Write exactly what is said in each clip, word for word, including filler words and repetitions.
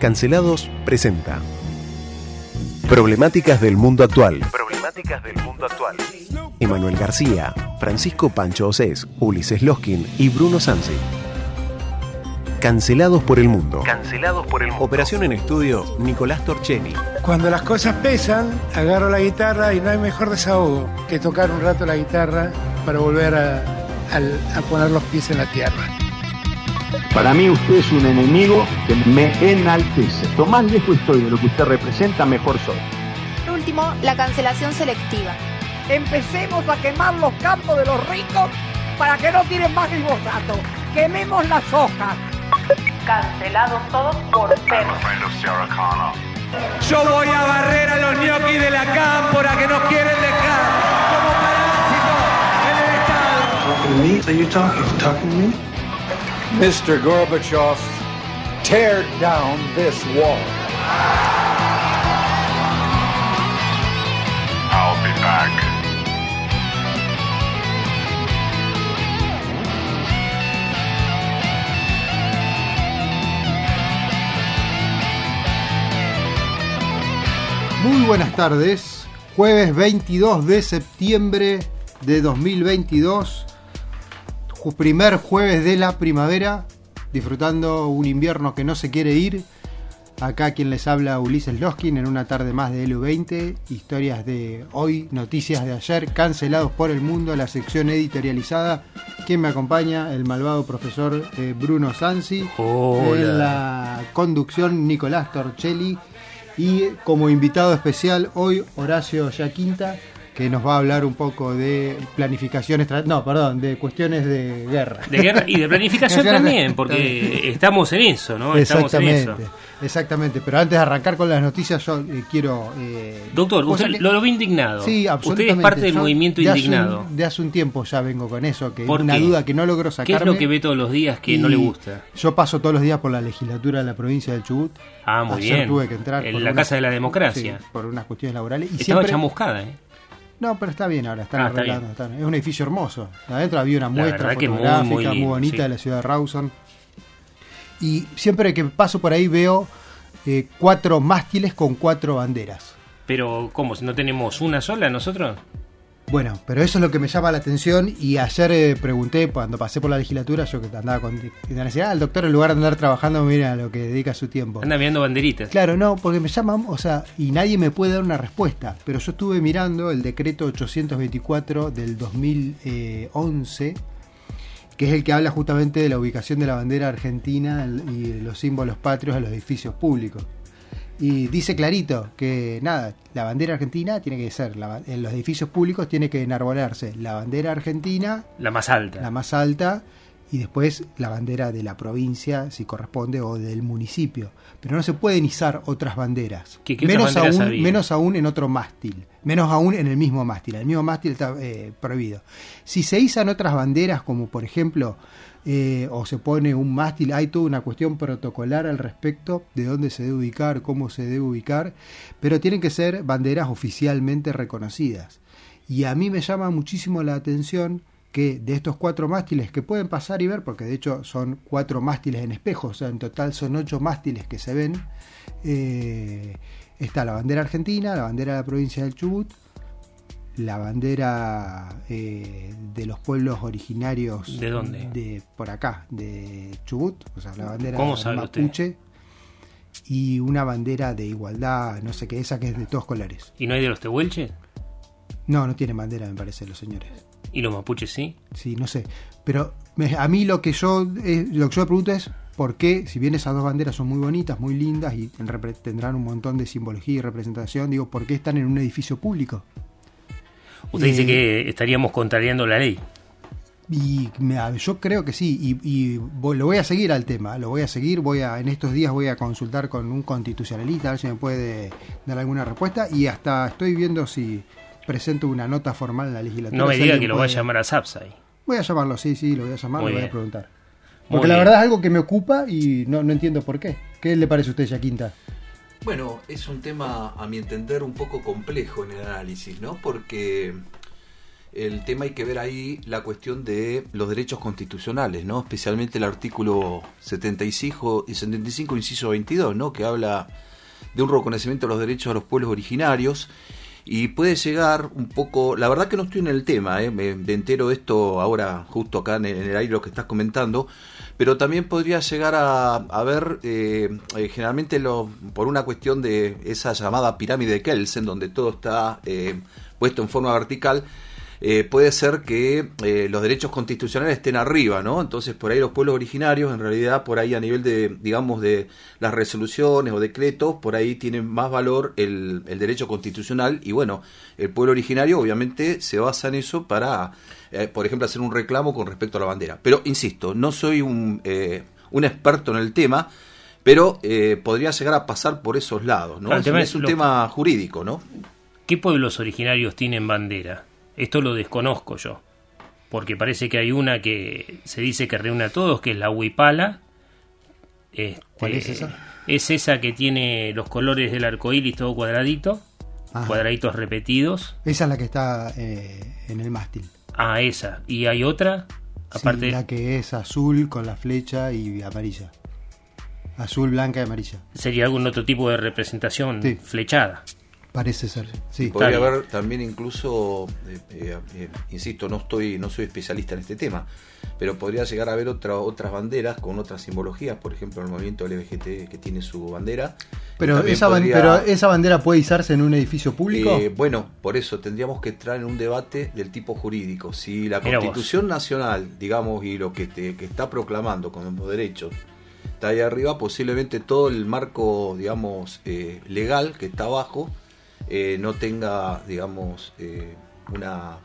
Cancelados presenta Problemáticas del mundo actual. Problemáticas del mundo actual. Emanuel García, Francisco Pancho Osés, Ulises Loskin y Bruno Sanzi. Cancelados por el mundo. Cancelados por el mundo. Operación en estudio, Nicolás Torcheni. Cuando las cosas pesan, agarro la guitarra y no hay mejor desahogo que tocar un rato la guitarra para volver a, a, a poner los pies en la tierra. Para mí usted es un enemigo que me enaltece. Lo más lejos estoy de lo que usted representa, mejor soy. Por último, la cancelación selectiva. Empecemos a quemar los campos de los ricos para que no tiren más glifosato. Quememos las hojas. Cancelados todos por Petro. Yo voy a barrer a los ñoquis de la cámpora que nos quieren dejar como parásitos en el Estado. ¿Estás hablando conmigo? ¿Estás hablando conmigo? mister Gorbachev, tear down this wall. I'll be back. Muy buenas tardes, jueves veintidós de septiembre de dos mil veintidós. Primer jueves de la primavera, disfrutando un invierno que no se quiere ir. Acá quien les habla, Ulises Loskin, en una tarde más de L U veinte. Historias de hoy, noticias de ayer, cancelados por el mundo, la sección editorializada. Quien me acompaña, el malvado profesor eh, Bruno Sanzi. Hola. En la conducción, Nicolás Torcheli. Y como invitado especial hoy, Horacio Yaquinta, que nos va a hablar un poco de planificación, no, perdón, de cuestiones de guerra. De guerra y de planificación también, porque estamos en eso, ¿no? Estamos exactamente, en eso. Exactamente, pero antes de arrancar con las noticias, yo eh, quiero... Eh, Doctor, usted que, lo, lo ve indignado. Sí, absolutamente. Usted es parte yo, del movimiento de indignado. Hace un, de hace un tiempo ya vengo con eso, que es una qué? duda que no logro sacarme. ¿Qué es lo que ve todos los días que no le gusta? Yo paso todos los días por la legislatura de la provincia del Chubut. Ah, muy Ayer bien. tuve que entrar... En la unas, Casa de la Democracia. Sí, por unas cuestiones laborales. Y Estaba siempre, chamuscada, ¿eh? No, pero está bien ahora, están ah, arreglando. Está bien. Están, es un edificio hermoso. Adentro había una muestra fotográfica muy, muy, lindo, muy bonita sí. de la ciudad de Rawson. Y siempre que paso por ahí veo eh, cuatro mástiles con cuatro banderas. Pero, ¿cómo? ¿No tenemos una sola nosotros? Bueno, pero eso es lo que me llama la atención. Y ayer eh, pregunté, cuando pasé por la legislatura, yo que andaba con... Me decía, ah, el doctor en lugar de andar trabajando, mira lo que dedica su tiempo. Anda mirando banderitas. Claro, no, porque me llaman, o sea, y nadie me puede dar una respuesta. Pero yo estuve mirando el decreto ochocientos veinticuatro del dos mil once, que es el que habla justamente de la ubicación de la bandera argentina y los símbolos patrios en los edificios públicos. Y dice clarito que nada, la bandera argentina tiene que ser, la, en los edificios públicos tiene que enarbolarse la bandera argentina. La más alta. La más alta y después la bandera de la provincia, si corresponde, o del municipio. Pero no se pueden izar otras banderas. ¿Qué, qué menos, otras banderas aún, menos aún en otro mástil, menos aún en el mismo mástil. El mismo mástil está eh, prohibido. Si se izan otras banderas, como por ejemplo... Eh, o se pone un mástil, hay toda una cuestión protocolar al respecto de dónde se debe ubicar, cómo se debe ubicar, pero tienen que ser banderas oficialmente reconocidas. Y a mí me llama muchísimo la atención que de estos cuatro mástiles que pueden pasar y ver, porque de hecho son cuatro mástiles en espejo, o sea, en total son ocho mástiles que se ven, eh, está la bandera argentina, la bandera de la provincia del Chubut, la bandera eh, de los pueblos originarios. ¿De dónde? De, por acá, de Chubut, o sea, la bandera mapuche, usted? Y una bandera de igualdad, no sé qué, esa que es de todos colores. ¿Y no hay de los tehuelches? No, no tienen bandera, me parece, los señores. ¿Y los mapuches sí? Sí, no sé, pero me, a mí lo que yo eh, lo que yo me pregunto es por qué, si bien esas dos banderas son muy bonitas, muy lindas y tendrán un montón de simbología y representación, digo, ¿por qué están en un edificio público? Usted dice eh, que estaríamos contrariando la ley. Y me, yo creo que sí, y, y voy, lo voy a seguir al tema, lo voy a seguir, voy a en estos días voy a consultar con un constitucionalista, a ver si me puede dar alguna respuesta, y hasta estoy viendo si presento una nota formal en la legislatura. No me diga que lo puede... va a llamar a Sapsay. Voy a llamarlo, sí, sí, lo voy a llamar, Muy lo bien. voy a preguntar. Porque Muy la bien. verdad es algo que me ocupa y no, no entiendo por qué. ¿Qué le parece a usted, Yaquinta? Bueno, es un tema, a mi entender, un poco complejo en el análisis, ¿no? Porque el tema, hay que ver ahí la cuestión de los derechos constitucionales, ¿no? Especialmente el artículo setenta y cinco, inciso veintidós, ¿no? Que habla de un reconocimiento de los derechos de los pueblos originarios, y puede llegar un poco... La verdad que no estoy en el tema, ¿eh? Me entero de esto ahora, justo acá en el aire, lo que estás comentando, pero también podría llegar a, a ver, eh, generalmente lo, por una cuestión de esa llamada pirámide de Kelsen, donde todo está eh, puesto en forma vertical, Eh, puede ser que eh, los derechos constitucionales estén arriba, ¿no? Entonces, por ahí los pueblos originarios, en realidad, por ahí a nivel de, digamos, de las resoluciones o decretos, por ahí tienen más valor el, el derecho constitucional, y bueno, el pueblo originario obviamente se basa en eso para, eh, por ejemplo, hacer un reclamo con respecto a la bandera. Pero, insisto, no soy un, eh, un experto en el tema, pero eh, podría llegar a pasar por esos lados, ¿no? Claro, el tema es, es un lo... tema jurídico, ¿no? ¿Qué pueblos originarios tienen bandera? Esto lo desconozco yo, porque parece que hay una que se dice que reúne a todos, que es la huipala. Este, ¿Cuál es esa? Es esa que tiene los colores del arcoíris todo cuadradito, Ajá. cuadraditos repetidos. Esa es la que está eh, en el mástil. Ah, esa. ¿Y hay otra? Aparte sí, la que es azul con la flecha y amarilla. Azul, blanca y amarilla. Sería algún otro tipo de representación sí. flechada. Parece ser, sí. Podría claro. haber también incluso, eh, eh, eh, insisto, no estoy, no soy especialista en este tema, pero podría llegar a haber otra, otras banderas con otras simbologías, por ejemplo, el movimiento L G B T que tiene su bandera. Pero esa, podría, ¿Pero esa bandera puede izarse en un edificio público? Eh, bueno, por eso tendríamos que entrar en un debate del tipo jurídico. Si la Mira Constitución vos. Nacional, digamos, y lo que, te, que está proclamando como derechos, está ahí arriba, posiblemente todo el marco, digamos, eh, legal que está abajo, Eh, no tenga, digamos, eh, una,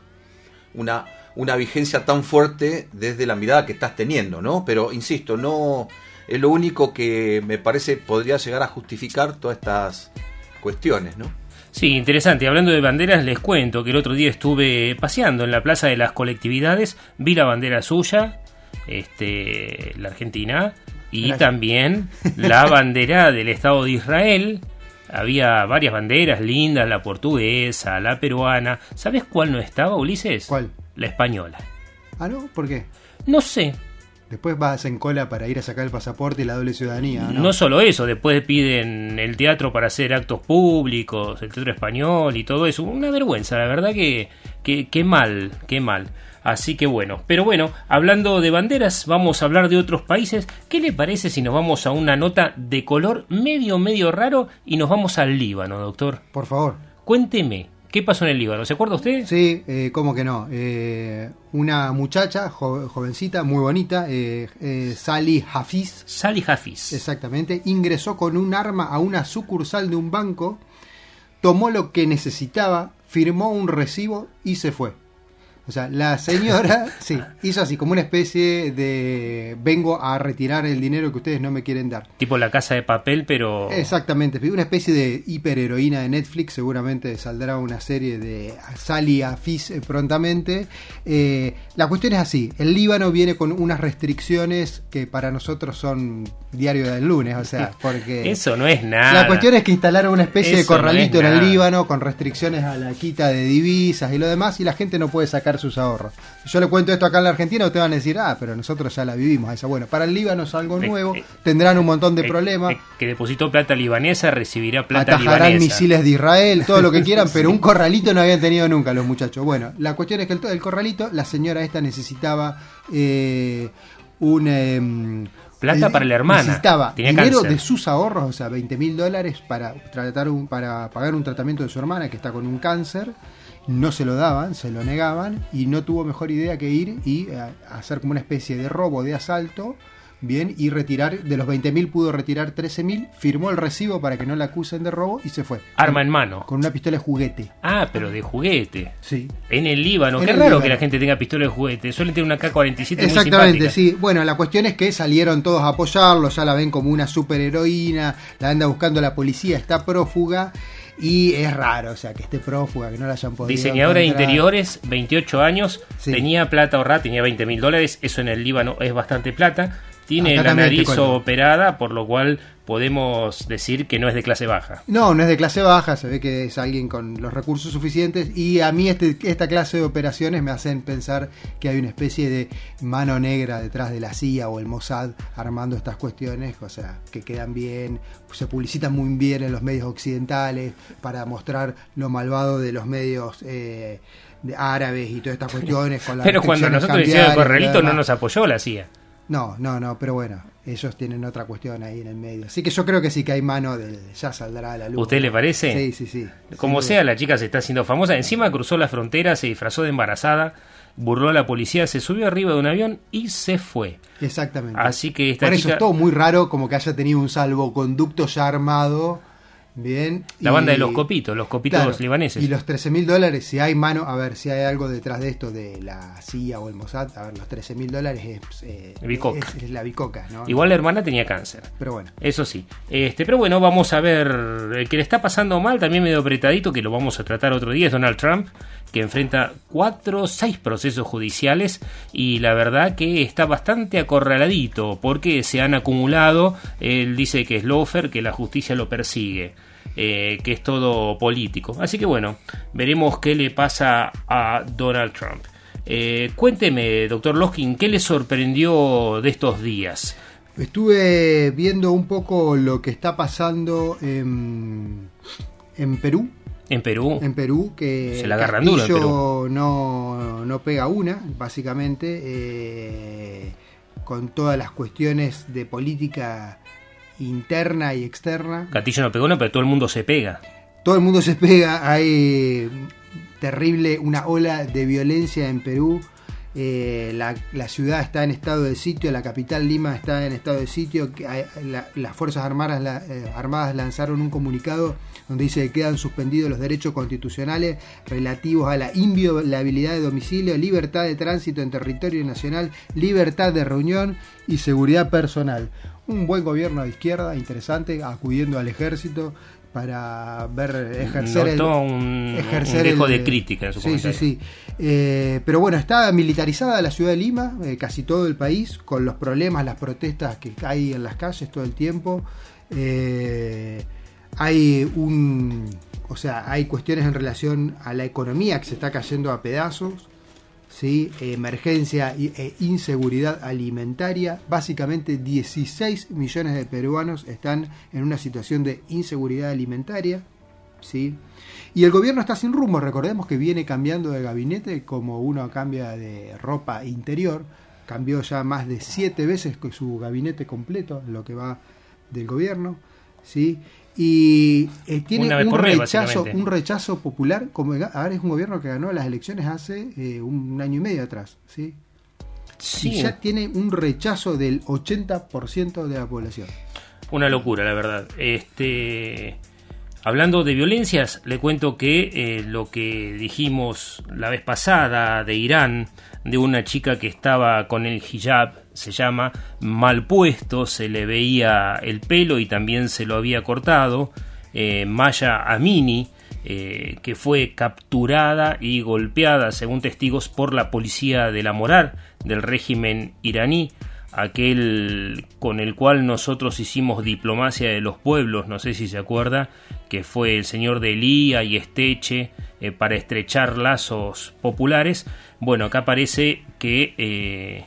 una, una vigencia tan fuerte desde la mirada que estás teniendo, ¿no? Pero, insisto, no es lo único que me parece podría llegar a justificar todas estas cuestiones, ¿no? Sí, interesante. Hablando de banderas, les cuento que el otro día estuve paseando en la Plaza de las Colectividades, vi la bandera suya, este, la Argentina, y Gracias. También la bandera del Estado de Israel. Había varias banderas lindas, la portuguesa, la peruana. ¿Sabés cuál no estaba, Ulises? ¿Cuál? La española. ¿Ah, no? ¿Por qué? No sé. Después vas en cola para ir a sacar el pasaporte y la doble ciudadanía, ¿no? No solo eso, después piden el teatro para hacer actos públicos, el teatro español y todo eso. Una vergüenza, la verdad que, que, que mal, qué mal. Así que bueno, pero bueno, hablando de banderas, vamos a hablar de otros países. ¿Qué le parece si nos vamos a una nota de color medio, medio raro y nos vamos al Líbano, doctor? Por favor. Cuénteme, ¿qué pasó en el Líbano? ¿Se acuerda usted? Sí, eh, cómo que no. Eh, una muchacha, jo, jovencita, muy bonita, eh, eh, Sally Hafiz. Sally Hafiz. Exactamente. Ingresó con un arma a una sucursal de un banco, tomó lo que necesitaba, firmó un recibo y se fue. O sea, la señora sí, hizo así como una especie de vengo a retirar el dinero que ustedes no me quieren dar. Tipo La Casa de Papel, pero... Exactamente, una especie de hiperheroína de Netflix. Seguramente saldrá una serie de Sally Hafiz prontamente. Eh, la cuestión es así, el Líbano viene con unas restricciones que para nosotros son diario del lunes, o sea, porque... Eso no es nada. La cuestión es que instalaron una especie Eso de corralito no es en el Líbano con restricciones a la quita de divisas y lo demás, y la gente no puede sacar sus ahorros. Yo le cuento esto acá en la Argentina, ustedes van a decir, ah, pero nosotros ya la vivimos esa. Bueno, para el Líbano es algo nuevo, eh, eh, tendrán un montón de eh, problemas. Eh, que depositó plata libanesa, recibirá plata Atajarán libanesa. Atajarán misiles de Israel, todo lo que quieran, sí. Pero un corralito no habían tenido nunca los muchachos. Bueno, la cuestión es que el, el corralito, la señora esta necesitaba eh, un... Eh, plata para la hermana. Necesitaba Tenía dinero cáncer. De sus ahorros, o sea, veinte mil dólares para, tratar un, para pagar un tratamiento de su hermana que está con un cáncer. No se lo daban, se lo negaban, y no tuvo mejor idea que ir y a, a hacer como una especie de robo, de asalto, bien, y retirar, de los veinte mil pudo retirar trece mil, firmó el recibo para que no la acusen de robo y se fue. Arma en mano. Con una pistola de juguete. Ah, pero de juguete. Sí. En el Líbano, en qué el raro Líbano. Que la gente tenga pistola de juguete, suelen tener una K cuarenta y siete. Exactamente, muy sí. Bueno, la cuestión es que salieron todos a apoyarlo, ya la ven como una superheroína, la anda buscando la policía, está prófuga. Y es raro, o sea, que esté prófuga, que no la hayan podido Diseñadora encontrar. De interiores, veintiocho años, sí. Tenía plata ahorrada, tenía veinte mil dólares, eso en el Líbano es bastante plata. Tiene la nariz operada, por lo cual podemos decir que no es de clase baja. No, no es de clase baja, se ve que es alguien con los recursos suficientes, y a mí este, esta clase de operaciones me hacen pensar que hay una especie de mano negra detrás de la C I A o el Mossad armando estas cuestiones, o sea, que quedan bien, se publicitan muy bien en los medios occidentales para mostrar lo malvado de los medios eh, árabes y todas estas cuestiones. Con las Pero cuando nosotros hicimos el corralito no nos apoyó la C I A. No, no, no, pero bueno, ellos tienen otra cuestión ahí en el medio. Así que yo creo que sí que hay mano de... ya saldrá a la luz. ¿Usted le parece? Sí, sí, sí. Como sí, sea, la chica se está haciendo famosa. Encima cruzó la frontera, se disfrazó de embarazada, burló a la policía, se subió arriba de un avión y se fue. Exactamente. Así que esta Por eso chica... es todo muy raro, como que haya tenido un salvoconducto ya armado. Bien. La banda y... de los copitos, los copitos claro, libaneses. Y los trece mil dólares, si hay mano, a ver si hay algo detrás de esto de la C I A o el Mossad. A ver, los trece mil dólares es, eh, es, es la bicoca, ¿no? Igual la hermana tenía cáncer. Pero bueno. Eso sí. Este, pero bueno, vamos a ver. El que le está pasando mal, también medio apretadito, que lo vamos a tratar otro día, es Donald Trump, que enfrenta cuatro, seis procesos judiciales y la verdad que está bastante acorraladito porque se han acumulado. Él dice que es loafer, que la justicia lo persigue, eh, que es todo político. Así que bueno, veremos qué le pasa a Donald Trump. Eh, cuénteme, doctor Loskin, ¿qué le sorprendió de estos días? Estuve viendo un poco lo que está pasando en, en Perú. En Perú. En Perú, que se la agarran duro en Perú. No, no pega una, básicamente, eh, con todas las cuestiones de política interna y externa. Castillo no pegó una, pero todo el mundo se pega. Todo el mundo se pega. Hay terrible, una ola de violencia en Perú. Eh, la, la ciudad está en estado de sitio, la capital Lima está en estado de sitio, la, las Fuerzas Armadas, la, eh, Armadas lanzaron un comunicado donde dice que quedan suspendidos los derechos constitucionales relativos a la inviolabilidad de domicilio, libertad de tránsito en territorio nacional, libertad de reunión y seguridad personal. Un buen gobierno de izquierda, interesante, acudiendo al ejército para ver ejercer el, un, ejercer un dejo el, de crítica en su sí, comentario. Sí, sí. Eh, pero bueno, está militarizada la ciudad de Lima, eh, casi todo el país, con los problemas, las protestas que hay en las calles todo el tiempo. Eh, hay un, o sea, hay cuestiones en relación a la economía que se está cayendo a pedazos, sí, emergencia e inseguridad alimentaria. Básicamente dieciséis millones de peruanos están en una situación de inseguridad alimentaria, sí. Y el gobierno está sin rumbo. Recordemos que viene cambiando de gabinete como uno cambia de ropa interior. Cambió ya más de siete veces su gabinete completo, lo que va del gobierno, sí. Y eh, tiene un rechazo, él, un rechazo popular. Como ahora es un gobierno que ganó las elecciones hace eh, un año y medio atrás, ¿sí? Sí. Y ya tiene un rechazo del ochenta por ciento de la población. Una locura, la verdad. Este, hablando de violencias, le cuento que eh, lo que dijimos la vez pasada de Irán, de una chica que estaba con el hijab, se llama, mal puesto, se le veía el pelo y también se lo había cortado, eh, Maya Amini, eh, que fue capturada y golpeada, según testigos, por la policía de la moral del régimen iraní, aquel con el cual nosotros hicimos diplomacia de los pueblos, no sé si se acuerda, que fue el señor de Elía y Esteche, eh, para estrechar lazos populares. Bueno, acá parece que... Eh,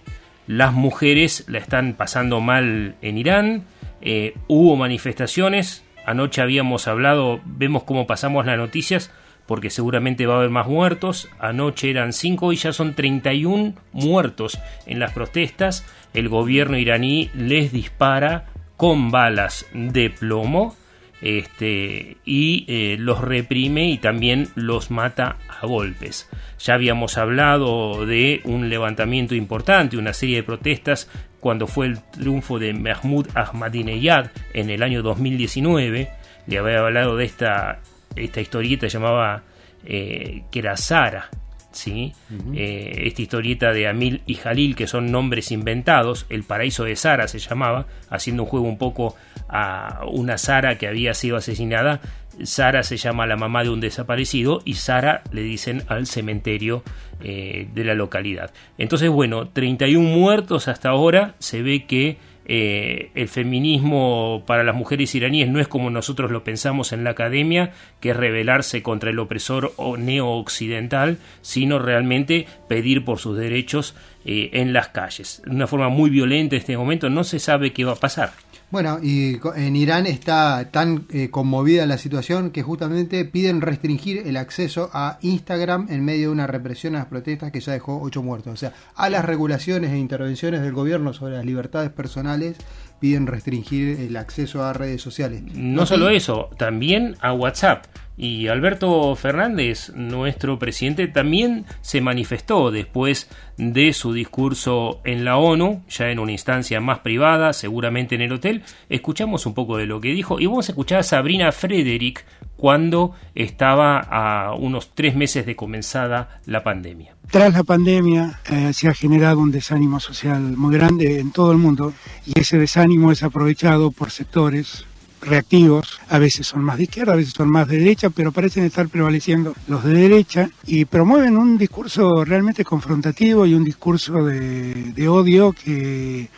las mujeres la están pasando mal en Irán. Eh, hubo manifestaciones. Anoche habíamos hablado, vemos cómo pasamos las noticias, porque seguramente va a haber más muertos. Anoche eran cinco y ya son treinta y uno muertos en las protestas. El gobierno iraní les dispara con balas de plomo este, y eh, los reprime y también los mata a golpes. Ya habíamos hablado de un levantamiento importante, una serie de protestas cuando fue el triunfo de Mahmoud Ahmadinejad en el año dos mil diecinueve. Le había hablado de esta, esta historieta llamada eh, que era Sara, ¿sí? Uh-huh. eh, esta historieta de Amil y Jalil, que son nombres inventados. El paraíso de Sara se llamaba, haciendo un juego un poco a una Sara que había sido asesinada. Sara se llama la mamá de un desaparecido y Sara le dicen al cementerio eh, de la localidad. Entonces, bueno, treinta y uno muertos hasta ahora. Se ve que eh, el feminismo para las mujeres iraníes no es como nosotros lo pensamos en la academia, que es rebelarse contra el opresor neo-occidental, sino realmente pedir por sus derechos eh, en las calles. De una forma muy violenta en este momento, no se sabe qué va a pasar. Bueno, y en Irán está tan eh, conmovida la situación que justamente piden restringir el acceso a Instagram en medio de una represión a las protestas que ya dejó ocho muertos. O sea, a las regulaciones e intervenciones del gobierno sobre las libertades personales piden restringir el acceso a redes sociales. No ¿Sí? solo eso, también a WhatsApp. Y Alberto Fernández, nuestro presidente, también se manifestó después de su discurso en la ONU, ya en una instancia más privada, seguramente en el hotel. Escuchamos un poco de lo que dijo y vamos a escuchar a Sabrina Frederic cuando estaba a unos tres meses de comenzada la pandemia. Tras la pandemia eh, se ha generado un desánimo social muy grande en todo el mundo y ese desánimo es aprovechado por sectores reactivos, a veces son más de izquierda, a veces son más de derecha, pero parecen estar prevaleciendo los de derecha y promueven un discurso realmente confrontativo y un discurso de, de odio que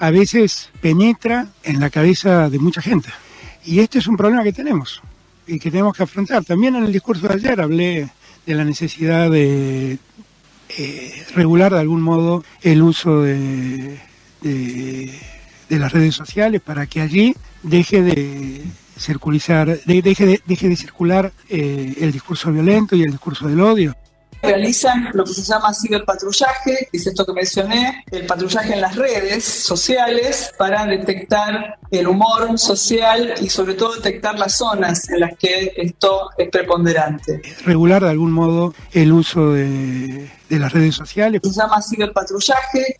a veces penetra en la cabeza de mucha gente. Y este es un problema que tenemos y que tenemos que afrontar. También en el discurso de ayer hablé de la necesidad de eh, regular de algún modo el uso de, de, de las redes sociales para que allí deje de circular, de, deje de, deje de circular eh, el discurso violento y el discurso del odio. Realizan lo que se llama ciberpatrullaje, que es esto que mencioné, el patrullaje en las redes sociales para detectar el humor social y sobre todo detectar las zonas en las que esto es preponderante. Regular de algún modo el uso de, de las redes sociales. Se llama ciberpatrullaje.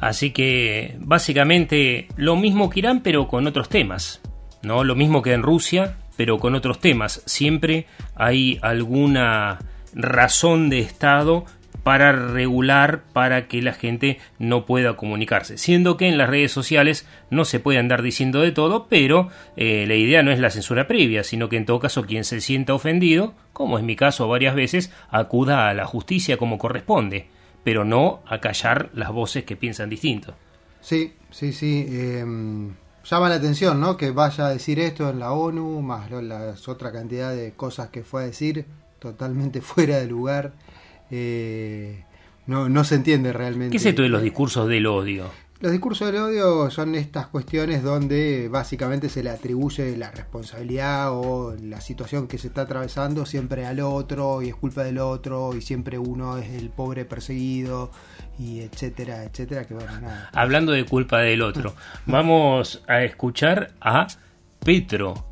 Así que básicamente lo mismo que Irán pero con otros temas, ¿no? Lo mismo que en Rusia pero con otros temas. Siempre hay alguna razón de Estado para regular, para que la gente no pueda comunicarse. Siendo que en las redes sociales no se puede andar diciendo de todo, pero eh, la idea no es la censura previa, sino que en todo caso quien se sienta ofendido, como es mi caso varias veces, acuda a la justicia como corresponde, pero no a callar las voces que piensan distinto. Sí, sí, sí. Eh, llama la atención, ¿no? Que vaya a decir esto en la ONU, más la otra cantidad de cosas que fue a decir, totalmente fuera de lugar. Eh, no, no se entiende realmente. ¿Qué es esto de los discursos del odio? Los discursos del odio son estas cuestiones donde básicamente se le atribuye la responsabilidad o la situación que se está atravesando siempre al otro y es culpa del otro y siempre uno es el pobre perseguido y etcétera, etcétera. Que bueno, nada. Hablando de culpa del otro, vamos a escuchar a Petro.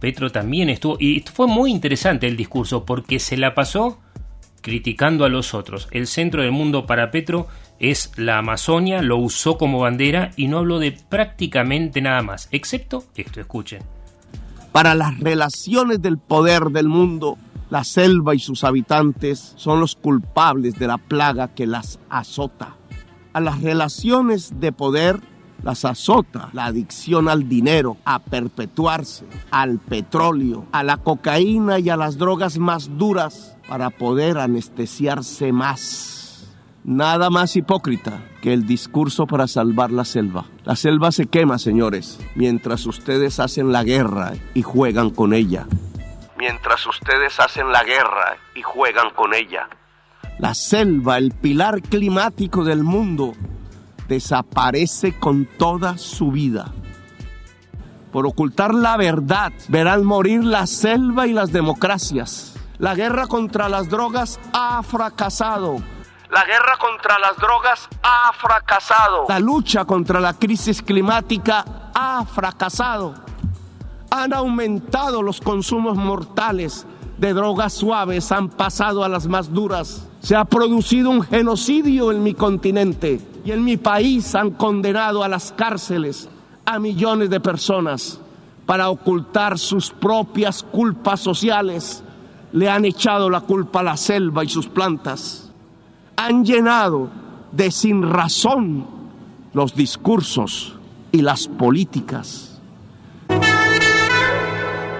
Petro también estuvo, y fue muy interesante el discurso porque se la pasó criticando a los otros. El centro del mundo para Petro es la Amazonia, lo usó como bandera y no habló de prácticamente nada más, excepto esto, escuchen. Para las relaciones del poder del mundo, la selva y sus habitantes son los culpables de la plaga que las azota. A las relaciones de poder las azota la adicción al dinero, a perpetuarse, al petróleo, a la cocaína y a las drogas más duras, para poder anestesiarse más. Nada más hipócrita que el discurso para salvar la selva. La selva se quema, señores, mientras ustedes hacen la guerra y juegan con ella. Mientras ustedes hacen la guerra y juegan con ella. La selva, el pilar climático del mundo, desaparece con toda su vida. Por ocultar la verdad, verán morir la selva y las democracias. La guerra contra las drogas ha fracasado. La guerra contra las drogas ha fracasado. La lucha contra la crisis climática ha fracasado. Han aumentado los consumos mortales de drogas suaves, han pasado a las más duras. Se ha producido un genocidio en mi continente y en mi país han condenado a las cárceles a millones de personas para ocultar sus propias culpas sociales. Le han echado la culpa a la selva y sus plantas. Han llenado de sin razón los discursos y las políticas.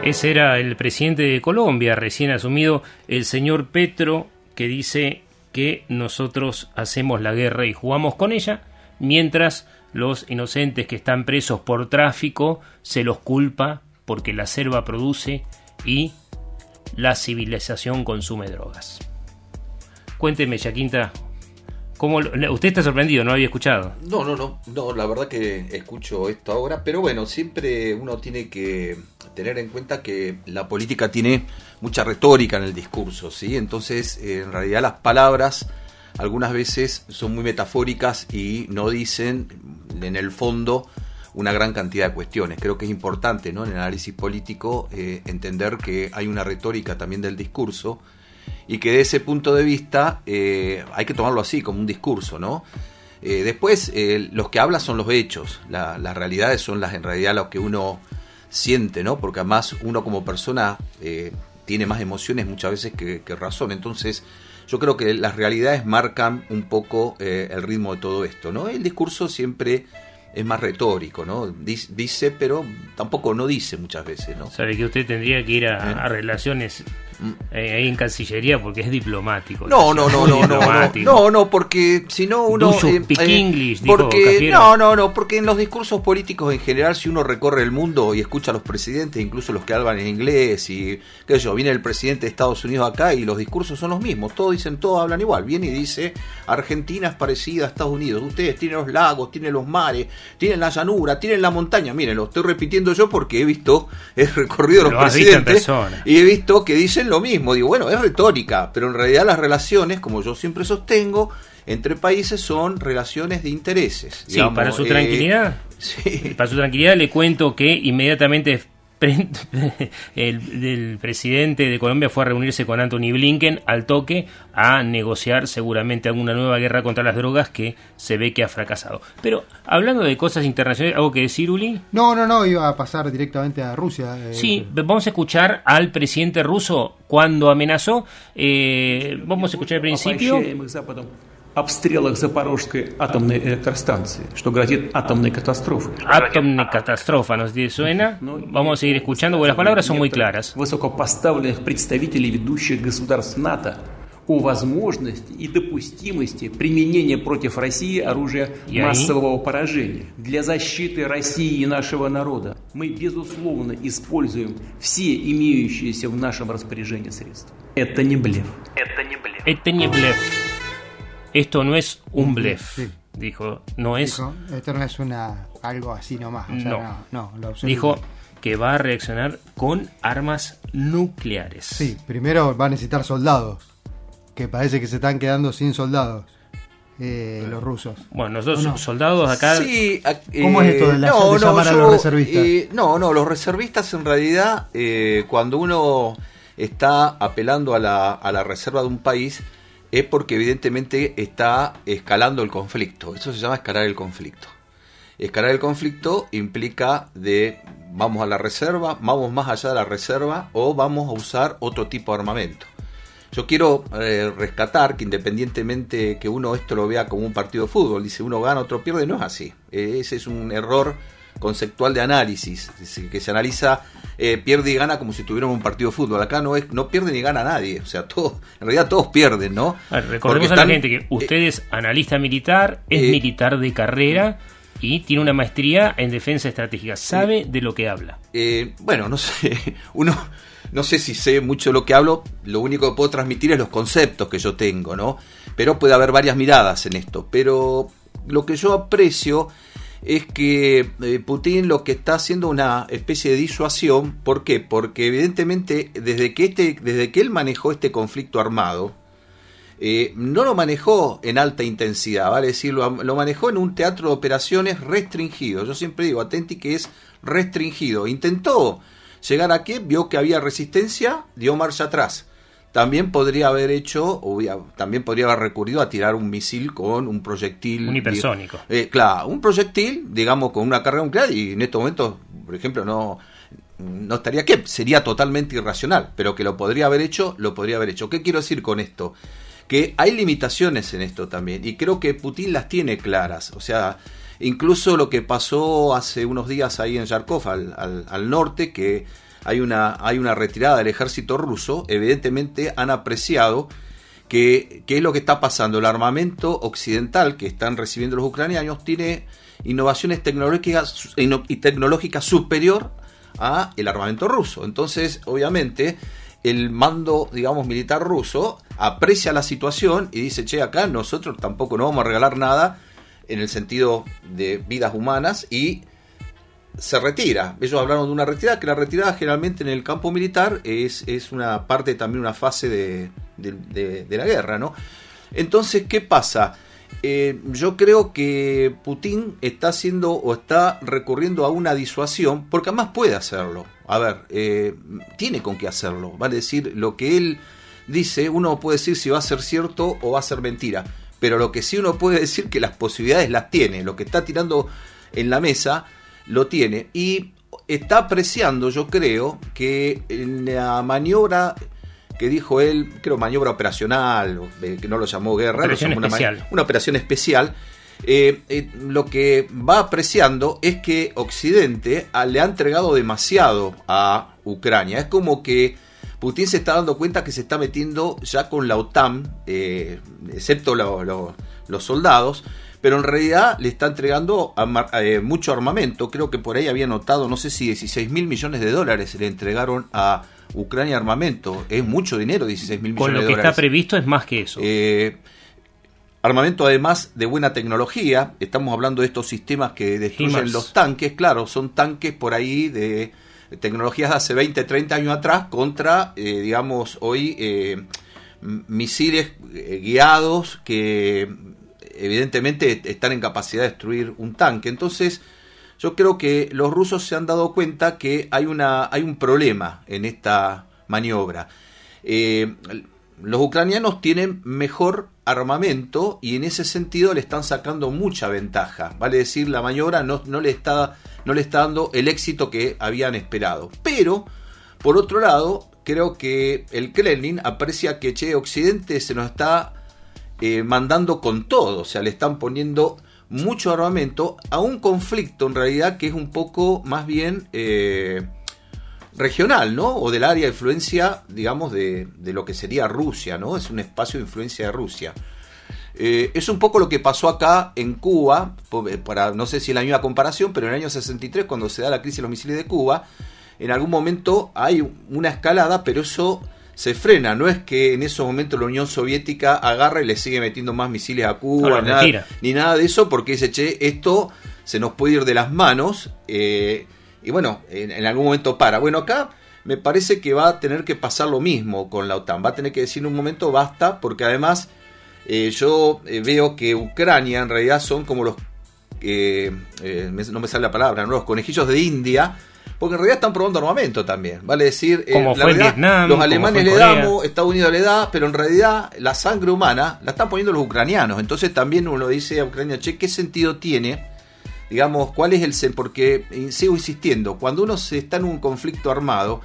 Ese era el presidente de Colombia, recién asumido, el señor Petro, que dice que nosotros hacemos la guerra y jugamos con ella, mientras los inocentes que están presos por tráfico se los culpa porque la selva produce y la civilización consume drogas. Cuénteme, Yaquinta, ¿cómo lo, usted está sorprendido? No lo había escuchado. No, no, no, no, la verdad que escucho esto ahora, pero bueno, siempre uno tiene que tener en cuenta que la política tiene mucha retórica en el discurso, ¿sí? Entonces, en realidad las palabras algunas veces son muy metafóricas y no dicen, en el fondo, una gran cantidad de cuestiones. Creo que es importante, ¿no?, en el análisis político eh, entender que hay una retórica también del discurso y que de ese punto de vista eh, hay que tomarlo así, como un discurso, ¿no? Eh, después, eh, los que hablan son los hechos, la, las realidades son las en realidad lo que uno siente, ¿no? Porque además uno como persona eh, tiene más emociones muchas veces que, que razón, entonces yo creo que las realidades marcan un poco eh, el ritmo de todo esto, ¿no? El discurso siempre es más retórico, ¿no? Dice, pero tampoco no dice muchas veces, ¿no? Sabe que usted tendría que ir a, ¿Eh? a relaciones eh, ahí en Cancillería porque es diplomático. No, no, no, no, diplomático. no, no, no, porque si no uno... Do you speak eh, eh, English, porque, dijo No, no, no, porque en los discursos políticos en general, si uno recorre el mundo y escucha a los presidentes, incluso los que hablan en inglés y, qué sé yo, viene el presidente de Estados Unidos acá y los discursos son los mismos, todos dicen, todos hablan igual, viene y dice, Argentina es parecida a Estados Unidos, ustedes tienen los lagos, tienen los mares, tienen la llanura, tienen la montaña. Miren, lo estoy repitiendo yo porque he visto, he recorrido los presidentes y he visto que dicen lo mismo. Digo, bueno, es retórica, pero en realidad las relaciones, como yo siempre sostengo, entre países son relaciones de intereses. Sí, digamos, para su eh, tranquilidad. Sí. Para su tranquilidad le cuento que inmediatamente el, el presidente de Colombia fue a reunirse con Anthony Blinken al toque a negociar seguramente alguna nueva guerra contra las drogas que se ve que ha fracasado. Pero hablando de cosas internacionales, ¿algo que decir, Uli? No, no, no, iba a pasar directamente a Rusia. Eh. Sí, vamos a escuchar al presidente ruso cuando amenazó. Eh, vamos a escuchar al principio. Обстрелах Запорожской атомной электростанции, что грозит атомной катастрофой. Атомная катастрофа, nos dice, suena. Vamos a seguir escuchando, porque las palabras son muy claras. Высокопоставленных представителей ведущих государств НАТО о возможности и допустимости применения против России оружия массового поражения для защиты России и нашего народа. Мы, безусловно, используем все имеющиеся в нашем распоряжении средства. Это не блеф. Это не блеф. Это не блеф. Esto no es un blef, sí. dijo, no es... Dijo, esto no es una algo así nomás. O sea, no, no, no lo dijo que va a reaccionar con armas nucleares. Sí, primero va a necesitar soldados, que parece que se están quedando sin soldados. Eh, los rusos. Bueno, nosotros no, no. soldados acá. Sí, eh, ¿cómo es esto de, la, no, de llamar no, yo, a los reservistas? Eh, no, no, los reservistas en realidad, eh, cuando uno está apelando a la, a la reserva de un país, es porque evidentemente está escalando el conflicto. Eso se llama escalar el conflicto. Escalar el conflicto implica de vamos a la reserva, vamos más allá de la reserva o vamos a usar otro tipo de armamento. Yo quiero eh, rescatar que independientemente que uno esto lo vea como un partido de fútbol, dice uno gana, otro pierde, no es así. Ese es un error conceptual de análisis, que se analiza eh, pierde y gana como si tuviéramos un partido de fútbol. Acá no es no pierde ni gana nadie, o sea, todos, en realidad todos pierden, ¿no? A ver, recordemos están, a la gente que usted eh, es analista militar, es eh, militar de carrera y tiene una maestría en defensa estratégica. ¿Sabe eh, de lo que habla? Eh, bueno, no sé, uno no sé si sé mucho de lo que hablo, lo único que puedo transmitir es los conceptos que yo tengo, ¿no? Pero puede haber varias miradas en esto, pero lo que yo aprecio es que Putin lo que está haciendo una especie de disuasión. ¿Por qué? Porque evidentemente desde que este, desde que él manejó este conflicto armado, eh, no lo manejó en alta intensidad, vale decir, lo, lo manejó en un teatro de operaciones restringido. Yo siempre digo, atenti que es restringido. Intentó llegar a que vio que había resistencia, dio marcha atrás. También podría haber hecho, también podría haber recurrido a tirar un misil con un proyectil. Un hipersónico. Eh, claro, un proyectil, digamos, con una carga nuclear y en estos momentos, por ejemplo, no, no estaría qué, sería totalmente irracional, pero que lo podría haber hecho, lo podría haber hecho. ¿Qué quiero decir con esto? Que hay limitaciones en esto también y creo que Putin las tiene claras, o sea, incluso lo que pasó hace unos días ahí en Járkov, al, al, al norte, que... Hay una, hay una retirada del ejército ruso, evidentemente han apreciado que, que es lo que está pasando. El armamento occidental que están recibiendo los ucranianos tiene innovaciones tecnológicas y tecnológicas superior a el armamento ruso. Entonces, obviamente, el mando, digamos, militar ruso aprecia la situación y dice, che, acá nosotros tampoco nos vamos a regalar nada en el sentido de vidas humanas, y se retira. Ellos hablaron de una retirada, que la retirada generalmente en el campo militar es, es una parte, también una fase de, de, de, de la guerra, ¿no? Entonces, ¿qué pasa? Eh, yo creo que Putin está haciendo o está recurriendo a una disuasión, porque además puede hacerlo. A ver, eh, tiene con qué hacerlo. Vale decir, lo que él dice, uno puede decir si va a ser cierto o va a ser mentira, pero lo que sí uno puede decir que las posibilidades las tiene, lo que está tirando en la mesa lo tiene, y está apreciando, yo creo, que en la maniobra que dijo él, creo maniobra operacional, que no lo llamó guerra, operación lo llamó una, ma- una operación especial, eh, eh, lo que va apreciando es que Occidente a, le ha entregado demasiado a Ucrania. Es como que Putin se está dando cuenta que se está metiendo ya con la OTAN, eh, excepto lo, lo, los soldados, pero en realidad le está entregando a mar, eh, mucho armamento. Creo que por ahí había notado, no sé si dieciséis mil millones de dólares le entregaron a Ucrania armamento. Es mucho dinero, dieciséis mil millones de dólares. Con lo que está previsto es más que eso. Eh, armamento además de buena tecnología. Estamos hablando de estos sistemas que destruyen HIMARS, los tanques. Claro, son tanques por ahí de tecnologías de hace veinte, treinta años atrás contra, eh, digamos, hoy eh, misiles eh, guiados que evidentemente están en capacidad de destruir un tanque. Entonces, yo creo que los rusos se han dado cuenta que hay una hay un problema en esta maniobra. Eh, los ucranianos tienen mejor armamento y en ese sentido le están sacando mucha ventaja. Vale decir, la maniobra no, no, le está, no le está dando el éxito que habían esperado. Pero, por otro lado, creo que el Kremlin aprecia que, che, Occidente se nos está Eh, mandando con todo, o sea, le están poniendo mucho armamento a un conflicto en realidad que es un poco más bien eh, regional, ¿no? O del área de influencia, digamos, de, de lo que sería Rusia, ¿no? Es un espacio de influencia de Rusia. Eh, es un poco lo que pasó acá en Cuba, para, no sé si es la misma comparación, pero en el año sesenta y tres, cuando se da la crisis de los misiles de Cuba, en algún momento hay una escalada, pero eso se frena. No es que en esos momentos la Unión Soviética agarra y le sigue metiendo más misiles a Cuba, no, nada, ni nada de eso, porque dice, che, esto se nos puede ir de las manos, eh, y bueno, en, en algún momento para. Bueno, acá me parece que va a tener que pasar lo mismo con la OTAN, va a tener que decir en un momento basta, porque además eh, yo veo que Ucrania en realidad son como los, eh, eh, no me sale la palabra, ¿no? Los conejillos de India, porque en realidad están probando armamento también, vale decir, eh, como la fue realidad, Vietnam, los alemanes le damos, Estados Unidos le da, pero en realidad la sangre humana la están poniendo los ucranianos. Entonces también uno dice a Ucrania, che, ¿qué sentido tiene? Digamos, ¿cuál es el sen? Porque sigo insistiendo, cuando uno se está en un conflicto armado,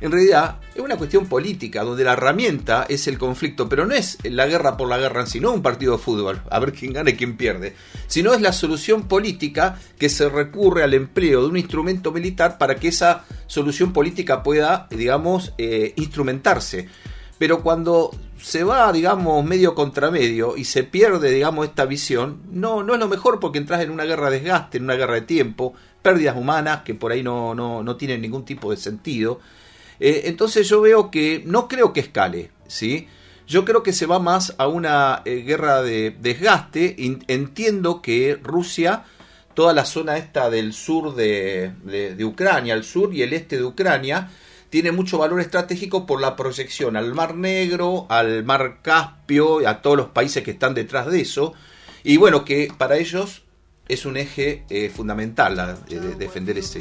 en realidad es una cuestión política, donde la herramienta es el conflicto, pero no es la guerra por la guerra, sino un partido de fútbol, a ver quién gana y quién pierde, sino es la solución política que se recurre al empleo de un instrumento militar para que esa solución política pueda, digamos, eh, instrumentarse. Pero cuando se va, digamos, medio contra medio y se pierde, digamos, esta visión, no, no es lo mejor, porque entras en una guerra de desgaste, en una guerra de tiempo, pérdidas humanas que por ahí no, no, no tienen ningún tipo de sentido. Entonces yo veo que no creo que escale, ¿sí? Yo creo que se va más a una eh, guerra de desgaste. Entiendo que Rusia, toda la zona esta del sur de, de, de Ucrania, el sur y el este de Ucrania, tiene mucho valor estratégico por la proyección al Mar Negro, al Mar Caspio, a todos los países que están detrás de eso. Y bueno, que para ellos es un eje eh, fundamental la, de, de defender ese...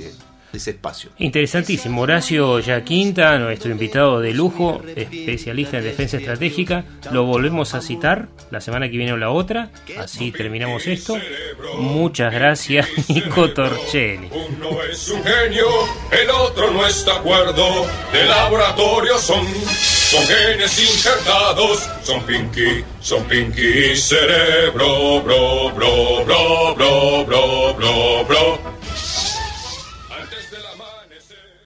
ese espacio. Interesantísimo. Horacio Yaquinta, nuestro invitado de lujo, especialista en defensa estratégica, lo volvemos a citar la semana que viene o la otra, así terminamos esto. Muchas gracias, Nico Torcheni. Uno es un genio, el otro no está de acuerdo, de laboratorio son, son genes injertados, son pinky, son pinky, cerebro, bro, bro, bro, bro, bro, bro, bro.